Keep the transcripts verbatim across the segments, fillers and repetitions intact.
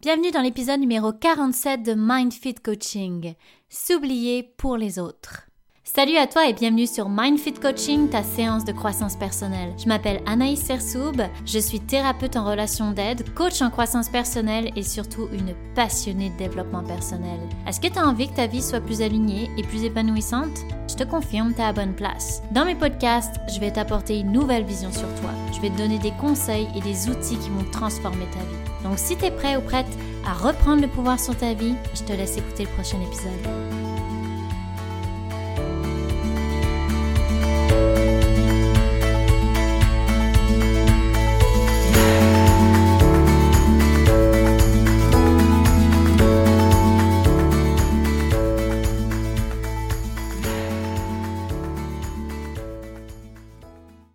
Bienvenue dans l'épisode numéro quarante-sept de MindFit Coaching, s'oublier pour les autres. Salut à toi et bienvenue sur MindFit Coaching, ta séance de croissance personnelle. Je m'appelle Anaïs Sersoub, je suis thérapeute en relation d'aide, coach en croissance personnelle et surtout une passionnée de développement personnel. Est-ce que tu as envie que ta vie soit plus alignée et plus épanouissante ? Je te confirme, tu es à la bonne place. Dans mes podcasts, je vais t'apporter une nouvelle vision sur toi. Je vais te donner des conseils et des outils qui vont transformer ta vie. Donc si tu es prêt ou prête à reprendre le pouvoir sur ta vie, je te laisse écouter le prochain épisode.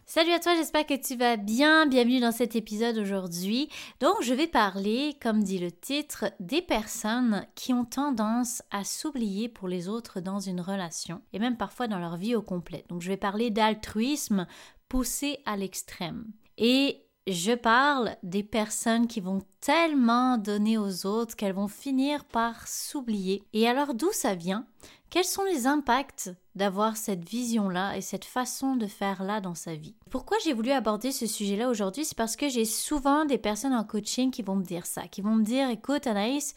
Salut à toi, j'espère que tu vas bien. Bienvenue dans cet épisode aujourd'hui. Donc, je vais parler, comme dit le titre, des personnes qui ont tendance à s'oublier pour les autres dans une relation et même parfois dans leur vie au complet. Donc, je vais parler d'altruisme poussé à l'extrême. Et je parle des personnes qui vont tellement donner aux autres qu'elles vont finir par s'oublier. Et alors, d'où ça vient ? Quels sont les impacts d'avoir cette vision-là et cette façon de faire-là dans sa vie? Pourquoi j'ai voulu aborder ce sujet-là aujourd'hui? C'est parce que j'ai souvent des personnes en coaching qui vont me dire ça, qui vont me dire « Écoute Anaïs,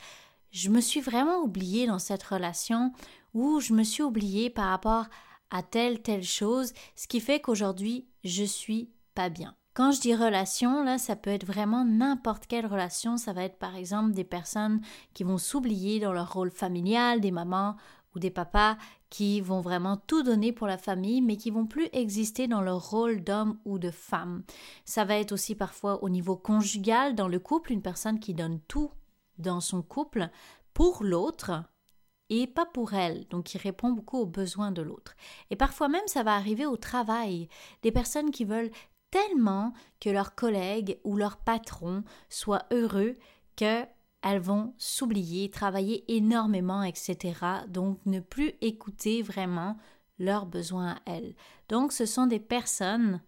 je me suis vraiment oubliée dans cette relation ou je me suis oubliée par rapport à telle, telle chose, ce qui fait qu'aujourd'hui, je suis pas bien. » Quand je dis relation, là, ça peut être vraiment n'importe quelle relation. Ça va être par exemple des personnes qui vont s'oublier dans leur rôle familial, des mamans ou des papas qui vont vraiment tout donner pour la famille, mais qui vont plus exister dans leur rôle d'homme ou de femme. Ça va être aussi parfois au niveau conjugal, dans le couple, une personne qui donne tout dans son couple pour l'autre et pas pour elle, donc qui répond beaucoup aux besoins de l'autre. Et parfois même, ça va arriver au travail, des personnes qui veulent tellement que leurs collègues ou leurs patrons soient heureux que elles vont s'oublier, travailler énormément, et cetera. Donc, ne plus écouter vraiment leurs besoins à elles. Donc, ce sont des personnes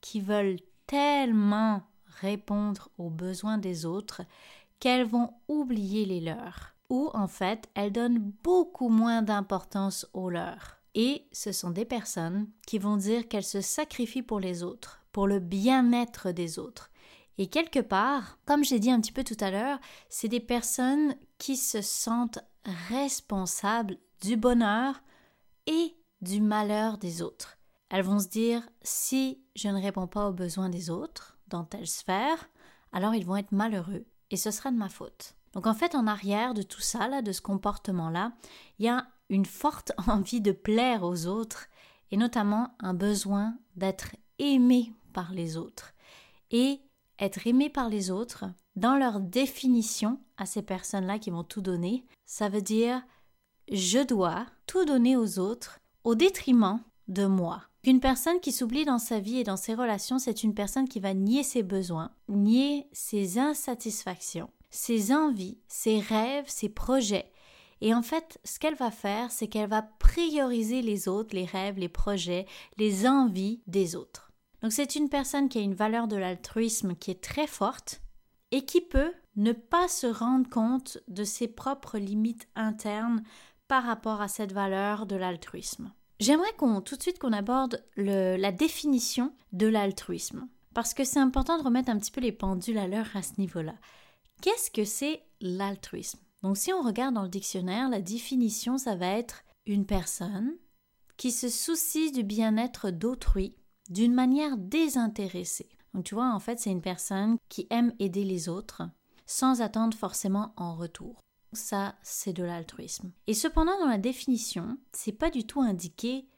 qui veulent tellement répondre aux besoins des autres qu'elles vont oublier les leurs. Ou, en fait, elles donnent beaucoup moins d'importance aux leurs. Et ce sont des personnes qui vont dire qu'elles se sacrifient pour les autres, pour le bien-être des autres. Et quelque part, comme j'ai dit un petit peu tout à l'heure, c'est des personnes qui se sentent responsables du bonheur et du malheur des autres. Elles vont se dire, si je ne réponds pas aux besoins des autres dans telle sphère, alors ils vont être malheureux et ce sera de ma faute. Donc en fait, en arrière de tout ça, là, de ce comportement-là, il y a une forte envie de plaire aux autres et notamment un besoin d'être aimé par les autres. Et être aimé par les autres, dans leur définition à ces personnes-là qui vont tout donner, ça veut dire « je dois tout donner aux autres au détriment de moi ». Une personne qui s'oublie dans sa vie et dans ses relations, c'est une personne qui va nier ses besoins, nier ses insatisfactions, ses envies, ses rêves, ses projets. Et en fait, ce qu'elle va faire, c'est qu'elle va prioriser les autres, les rêves, les projets, les envies des autres. Donc c'est une personne qui a une valeur de l'altruisme qui est très forte et qui peut ne pas se rendre compte de ses propres limites internes par rapport à cette valeur de l'altruisme. J'aimerais qu'on, tout de suite qu'on aborde le, la définition de l'altruisme parce que c'est important de remettre un petit peu les pendules à l'heure à ce niveau-là. Qu'est-ce que c'est l'altruisme? Donc si on regarde dans le dictionnaire, la définition ça va être une personne qui se soucie du bien-être d'autrui d'une manière désintéressée. Donc tu vois, en fait, c'est une personne qui aime aider les autres sans attendre forcément en retour. Ça, c'est de l'altruisme. Et cependant, dans la définition, c'est pas du tout indiqué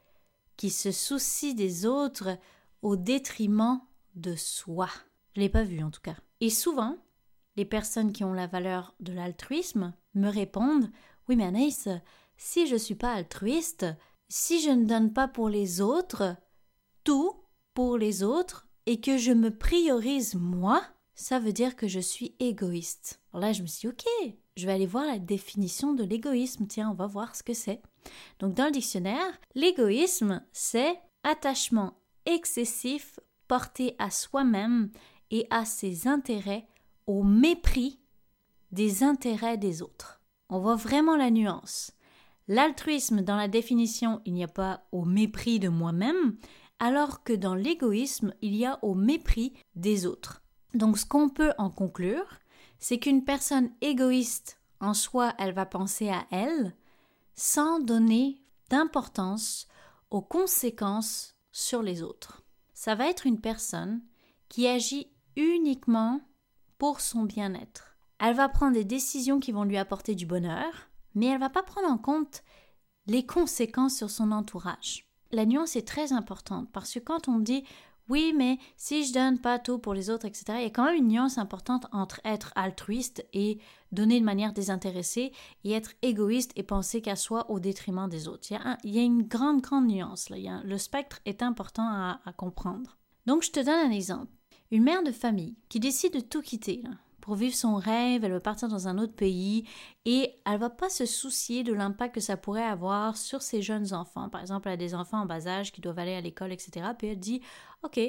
qu'il se soucie des autres au détriment de soi. Je l'ai pas vu en tout cas. Et souvent, les personnes qui ont la valeur de l'altruisme me répondent « Oui, mais Anaïs, si je suis pas altruiste, si je ne donne pas pour les autres, tout, pour les autres et que je me priorise moi, ça veut dire que je suis égoïste. » Alors là, je me suis dit, ok, je vais aller voir la définition de l'égoïsme. Tiens, on va voir ce que c'est. Donc, dans le dictionnaire, l'égoïsme, c'est attachement excessif porté à soi-même et à ses intérêts au mépris des intérêts des autres. On voit vraiment la nuance. L'altruisme, dans la définition, il n'y a pas au mépris de moi-même, alors que dans l'égoïsme, il y a au mépris des autres. Donc ce qu'on peut en conclure, c'est qu'une personne égoïste, en soi, elle va penser à elle, sans donner d'importance aux conséquences sur les autres. Ça va être une personne qui agit uniquement pour son bien-être. Elle va prendre des décisions qui vont lui apporter du bonheur, mais elle ne va pas prendre en compte les conséquences sur son entourage. La nuance est très importante parce que quand on me dit « oui, mais si je donne pas tout pour les autres, et cetera » il y a quand même une nuance importante entre être altruiste et donner de manière désintéressée et être égoïste et penser qu'à soi au détriment des autres. Il y a, un, il y a une grande, grande nuance. Là. Il y a, le spectre est important à, à comprendre. Donc, je te donne un exemple. Une mère de famille qui décide de tout quitter là, pour vivre son rêve, elle veut partir dans un autre pays et elle ne va pas se soucier de l'impact que ça pourrait avoir sur ses jeunes enfants. Par exemple, elle a des enfants en bas âge qui doivent aller à l'école, et cetera. Puis elle dit « Ok,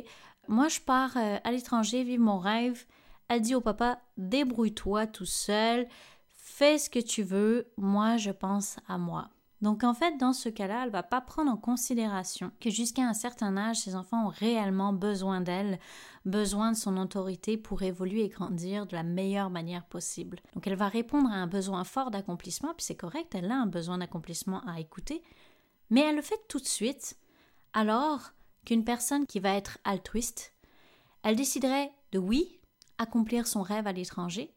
moi je pars à l'étranger, vivre mon rêve. » Elle dit au papa « Débrouille-toi tout seul, fais ce que tu veux, moi je pense à moi. » Donc en fait, dans ce cas-là, elle ne va pas prendre en considération que jusqu'à un certain âge, ses enfants ont réellement besoin d'elle, besoin de son autorité pour évoluer et grandir de la meilleure manière possible. Donc elle va répondre à un besoin fort d'accomplissement, puis c'est correct, elle a un besoin d'accomplissement à écouter, mais elle le fait tout de suite, alors qu'une personne qui va être altruiste, elle déciderait de oui, accomplir son rêve à l'étranger,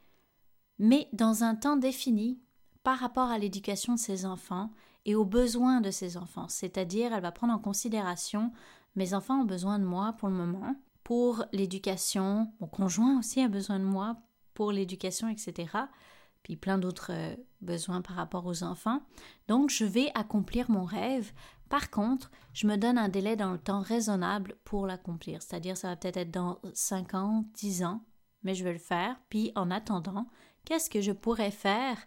mais dans un temps défini par rapport à l'éducation de ses enfants et aux besoins de ses enfants. C'est-à-dire, elle va prendre en considération « mes enfants ont besoin de moi pour le moment, pour l'éducation, mon conjoint aussi a besoin de moi pour l'éducation, et cetera » puis plein d'autres besoins par rapport aux enfants. Donc, je vais accomplir mon rêve. Par contre, je me donne un délai dans le temps raisonnable pour l'accomplir. C'est-à-dire, ça va peut-être être dans cinq ans, dix ans, mais je vais le faire. Puis, en attendant, qu'est-ce que je pourrais faire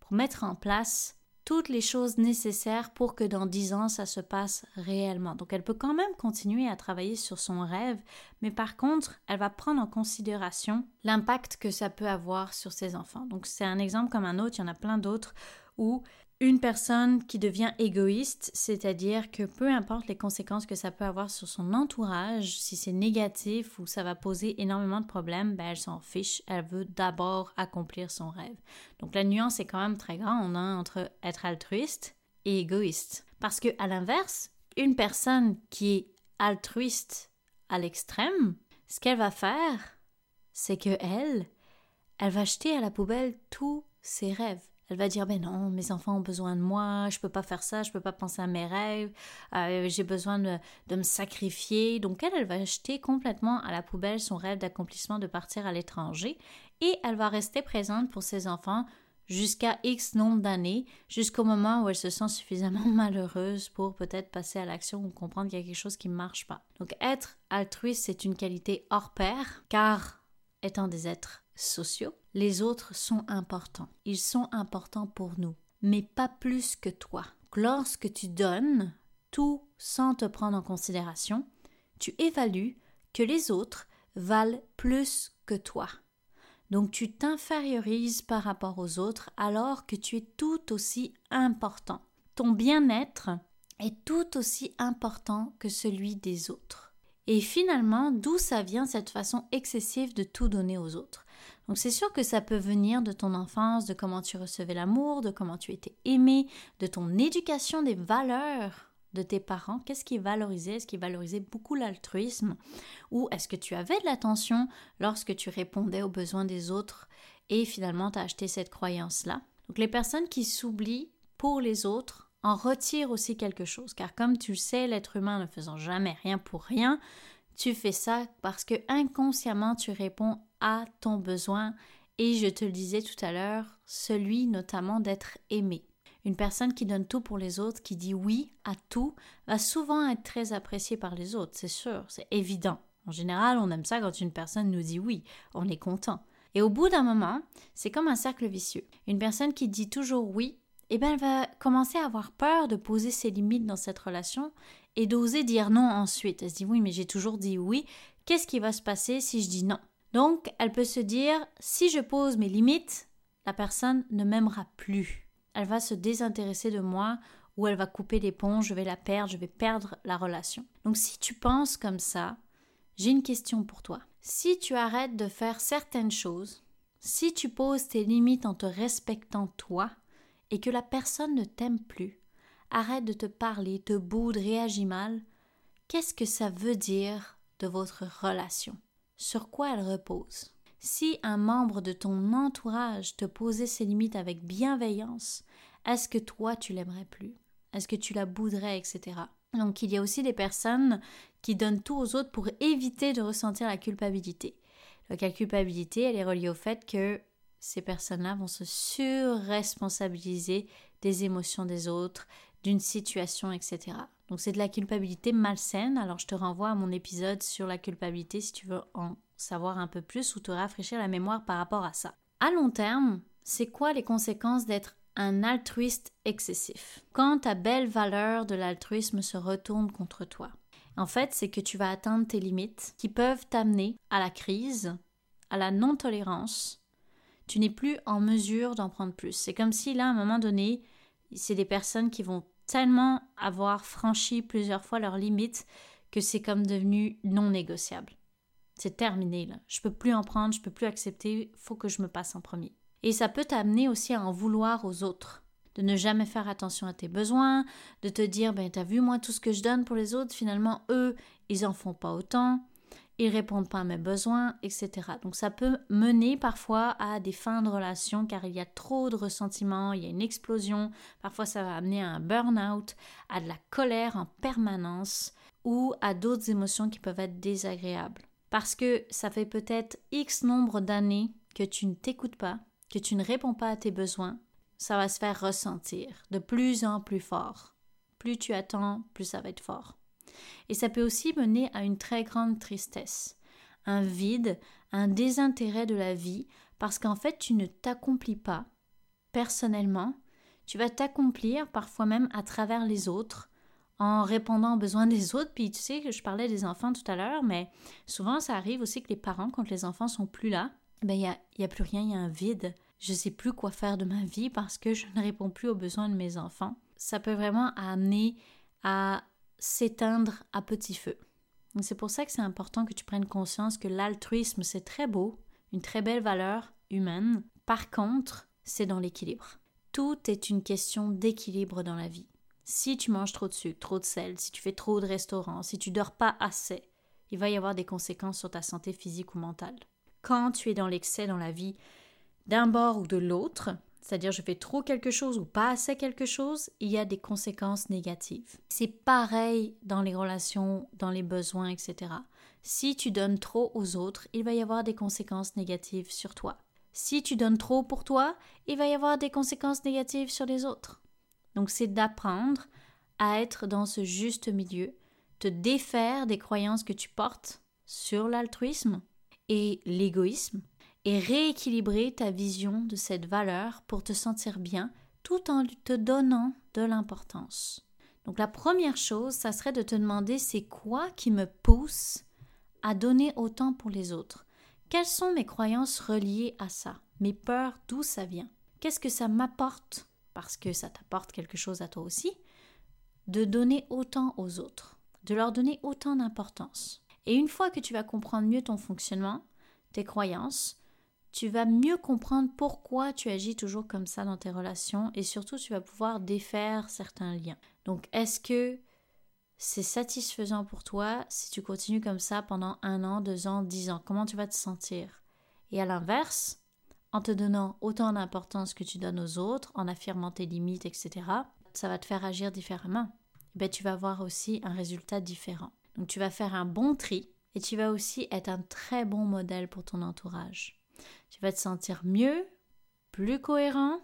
pour mettre en place toutes les choses nécessaires pour que dans dix ans, ça se passe réellement. Donc, elle peut quand même continuer à travailler sur son rêve, mais par contre, elle va prendre en considération l'impact que ça peut avoir sur ses enfants. Donc, c'est un exemple comme un autre, il y en a plein d'autres, où une personne qui devient égoïste, c'est-à-dire que peu importe les conséquences que ça peut avoir sur son entourage, si c'est négatif ou ça va poser énormément de problèmes, ben elle s'en fiche, elle veut d'abord accomplir son rêve. Donc la nuance est quand même très grande hein, entre être altruiste et égoïste. Parce que à l'inverse, une personne qui est altruiste à l'extrême, ce qu'elle va faire, c'est que elle, elle va jeter à la poubelle tous ses rêves. Elle va dire, ben non, mes enfants ont besoin de moi, je peux pas faire ça, je peux pas penser à mes rêves, euh, j'ai besoin de, de me sacrifier. Donc elle, elle va jeter complètement à la poubelle son rêve d'accomplissement de partir à l'étranger et elle va rester présente pour ses enfants jusqu'à X nombre d'années, jusqu'au moment où elle se sent suffisamment malheureuse pour peut-être passer à l'action ou comprendre qu'il y a quelque chose qui ne marche pas. Donc être altruiste, c'est une qualité hors pair, car étant des êtres sociaux, les autres sont importants. Ils sont importants pour nous, mais pas plus que toi. Lorsque tu donnes tout sans te prendre en considération, tu évalues que les autres valent plus que toi. Donc tu t'infériorises par rapport aux autres alors que tu es tout aussi important. Ton bien-être est tout aussi important que celui des autres. Et finalement, d'où ça vient cette façon excessive de tout donner aux autres? Donc c'est sûr que ça peut venir de ton enfance, de comment tu recevais l'amour, de comment tu étais aimé, de ton éducation, des valeurs de tes parents. Qu'est-ce qui valorisait? Est-ce qu'ils valorisaient beaucoup l'altruisme? Ou est-ce que tu avais de l'attention lorsque tu répondais aux besoins des autres et finalement tu as acheté cette croyance-là? Donc les personnes qui s'oublient pour les autres en retire aussi quelque chose, car comme tu le sais, l'être humain ne faisant jamais rien pour rien, tu fais ça parce que inconsciemment tu réponds à ton besoin et je te le disais tout à l'heure, celui notamment d'être aimé. Une personne qui donne tout pour les autres, qui dit oui à tout, va souvent être très appréciée par les autres, c'est sûr, c'est évident. En général, on aime ça quand une personne nous dit oui, on est content. Et au bout d'un moment, c'est comme un cercle vicieux. Une personne qui dit toujours oui, eh bien, elle va commencer à avoir peur de poser ses limites dans cette relation et d'oser dire non ensuite. Elle se dit « oui, mais j'ai toujours dit oui, qu'est-ce qui va se passer si je dis non ?» Donc, elle peut se dire « si je pose mes limites, la personne ne m'aimera plus. Elle va se désintéresser de moi ou elle va couper les ponts, je vais la perdre, je vais perdre la relation. Donc si tu penses comme ça, j'ai une question pour toi. Si tu arrêtes de faire certaines choses, si tu poses tes limites en te respectant toi et que la personne ne t'aime plus, arrête de te parler, te boude, réagis mal, qu'est-ce que ça veut dire de votre relation? Sur quoi elle repose? Si un membre de ton entourage te posait ses limites avec bienveillance, est-ce que toi tu l'aimerais plus? Est-ce que tu la bouderais, et cetera. Donc il y a aussi des personnes qui donnent tout aux autres pour éviter de ressentir la culpabilité. Donc la culpabilité, elle est reliée au fait que ces personnes-là vont se surresponsabiliser des émotions des autres, d'une situation, et cetera. Donc c'est de la culpabilité malsaine. Alors je te renvoie à mon épisode sur la culpabilité si tu veux en savoir un peu plus ou te rafraîchir la mémoire par rapport à ça. À long terme, c'est quoi les conséquences d'être un altruiste excessif? Quand ta belle valeur de l'altruisme se retourne contre toi, en fait, c'est que tu vas atteindre tes limites qui peuvent t'amener à la crise, à la non-tolérance. Tu n'es plus en mesure d'en prendre plus. C'est comme si là, à un moment donné, c'est des personnes qui vont tellement avoir franchi plusieurs fois leurs limites que c'est comme devenu non négociable. C'est terminé là. Je peux plus en prendre, je peux plus accepter, faut que je me passe en premier. Et ça peut t'amener aussi à en vouloir aux autres, de ne jamais faire attention à tes besoins, de te dire ben t'as vu moi tout ce que je donne pour les autres, finalement eux ils en font pas autant, ils répondent pas à mes besoins, et cetera. Donc ça peut mener parfois à des fins de relation car il y a trop de ressentiment, il y a une explosion, parfois ça va amener à un burn-out, à de la colère en permanence ou à d'autres émotions qui peuvent être désagréables. Parce que ça fait peut-être X nombre d'années que tu ne t'écoutes pas, que tu ne réponds pas à tes besoins, ça va se faire ressentir de plus en plus fort. Plus tu attends, plus ça va être fort. Et ça peut aussi mener à une très grande tristesse, un vide, un désintérêt de la vie, parce qu'en fait, tu ne t'accomplis pas personnellement, tu vas t'accomplir parfois même à travers les autres, en répondant aux besoins des autres. Puis tu sais que je parlais des enfants tout à l'heure, mais souvent ça arrive aussi que les parents, quand les enfants sont plus là, ben il n'y a, y a plus rien, il y a un vide. Je ne sais plus quoi faire de ma vie parce que je ne réponds plus aux besoins de mes enfants. Ça peut vraiment amener à s'éteindre à petit feu. Donc c'est pour ça que c'est important que tu prennes conscience que l'altruisme, c'est très beau, une très belle valeur humaine. Par contre, c'est dans l'équilibre. Tout est une question d'équilibre dans la vie. Si tu manges trop de sucre, trop de sel, si tu fais trop de restaurants, si tu dors pas assez, il va y avoir des conséquences sur ta santé physique ou mentale. Quand tu es dans l'excès dans la vie d'un bord ou de l'autre, c'est-à-dire je fais trop quelque chose ou pas assez quelque chose, il y a des conséquences négatives. C'est pareil dans les relations, dans les besoins, et cetera. Si tu donnes trop aux autres, il va y avoir des conséquences négatives sur toi. Si tu donnes trop pour toi, il va y avoir des conséquences négatives sur les autres. Donc c'est d'apprendre à être dans ce juste milieu, te défaire des croyances que tu portes sur l'altruisme et l'égoïsme, et rééquilibrer ta vision de cette valeur pour te sentir bien tout en te donnant de l'importance. Donc la première chose, ça serait de te demander c'est quoi qui me pousse à donner autant pour les autres? Quelles sont mes croyances reliées à ça? Mes peurs, d'où ça vient? Qu'est-ce que ça m'apporte? Parce que ça t'apporte quelque chose à toi aussi, de donner autant aux autres, de leur donner autant d'importance. Et une fois que tu vas comprendre mieux ton fonctionnement, tes croyances, tu vas mieux comprendre pourquoi tu agis toujours comme ça dans tes relations et surtout tu vas pouvoir défaire certains liens. Donc est-ce que c'est satisfaisant pour toi si tu continues comme ça pendant un an, deux ans, dix ans? Comment tu vas te sentir? Et à l'inverse, en te donnant autant d'importance que tu donnes aux autres, en affirmant tes limites, et cetera, ça va te faire agir différemment. Et bien, tu vas avoir aussi un résultat différent. Donc, tu vas faire un bon tri et tu vas aussi être un très bon modèle pour ton entourage. Tu vas te sentir mieux, plus cohérent,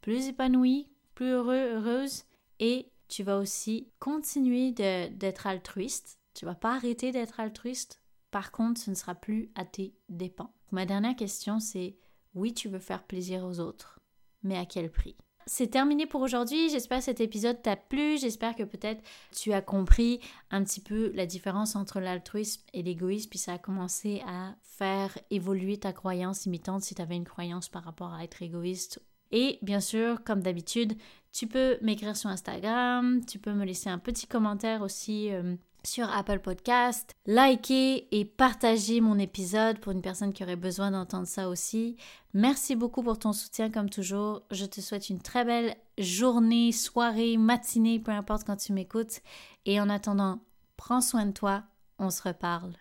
plus épanoui, plus heureux, heureuse et tu vas aussi continuer de, d'être altruiste. Tu ne vas pas arrêter d'être altruiste. Par contre, ce ne sera plus à tes dépens. Ma dernière question, c'est oui, tu veux faire plaisir aux autres, mais à quel prix? c'est terminé pour aujourd'hui. J'espère que cet épisode t'a plu. J'espère que peut-être tu as compris un petit peu la différence entre l'altruisme et l'égoïsme. Puis ça a commencé à faire évoluer ta croyance limitante si tu avais une croyance par rapport à être égoïste. Et bien sûr, comme d'habitude, tu peux m'écrire sur Instagram. Tu peux me laisser un petit commentaire aussi euh, sur Apple Podcast. Liker et partager mon épisode pour une personne qui aurait besoin d'entendre ça aussi. Merci beaucoup pour ton soutien comme toujours. Je te souhaite une très belle journée, soirée, matinée, peu importe quand tu m'écoutes. Et en attendant, prends soin de toi. On se reparle.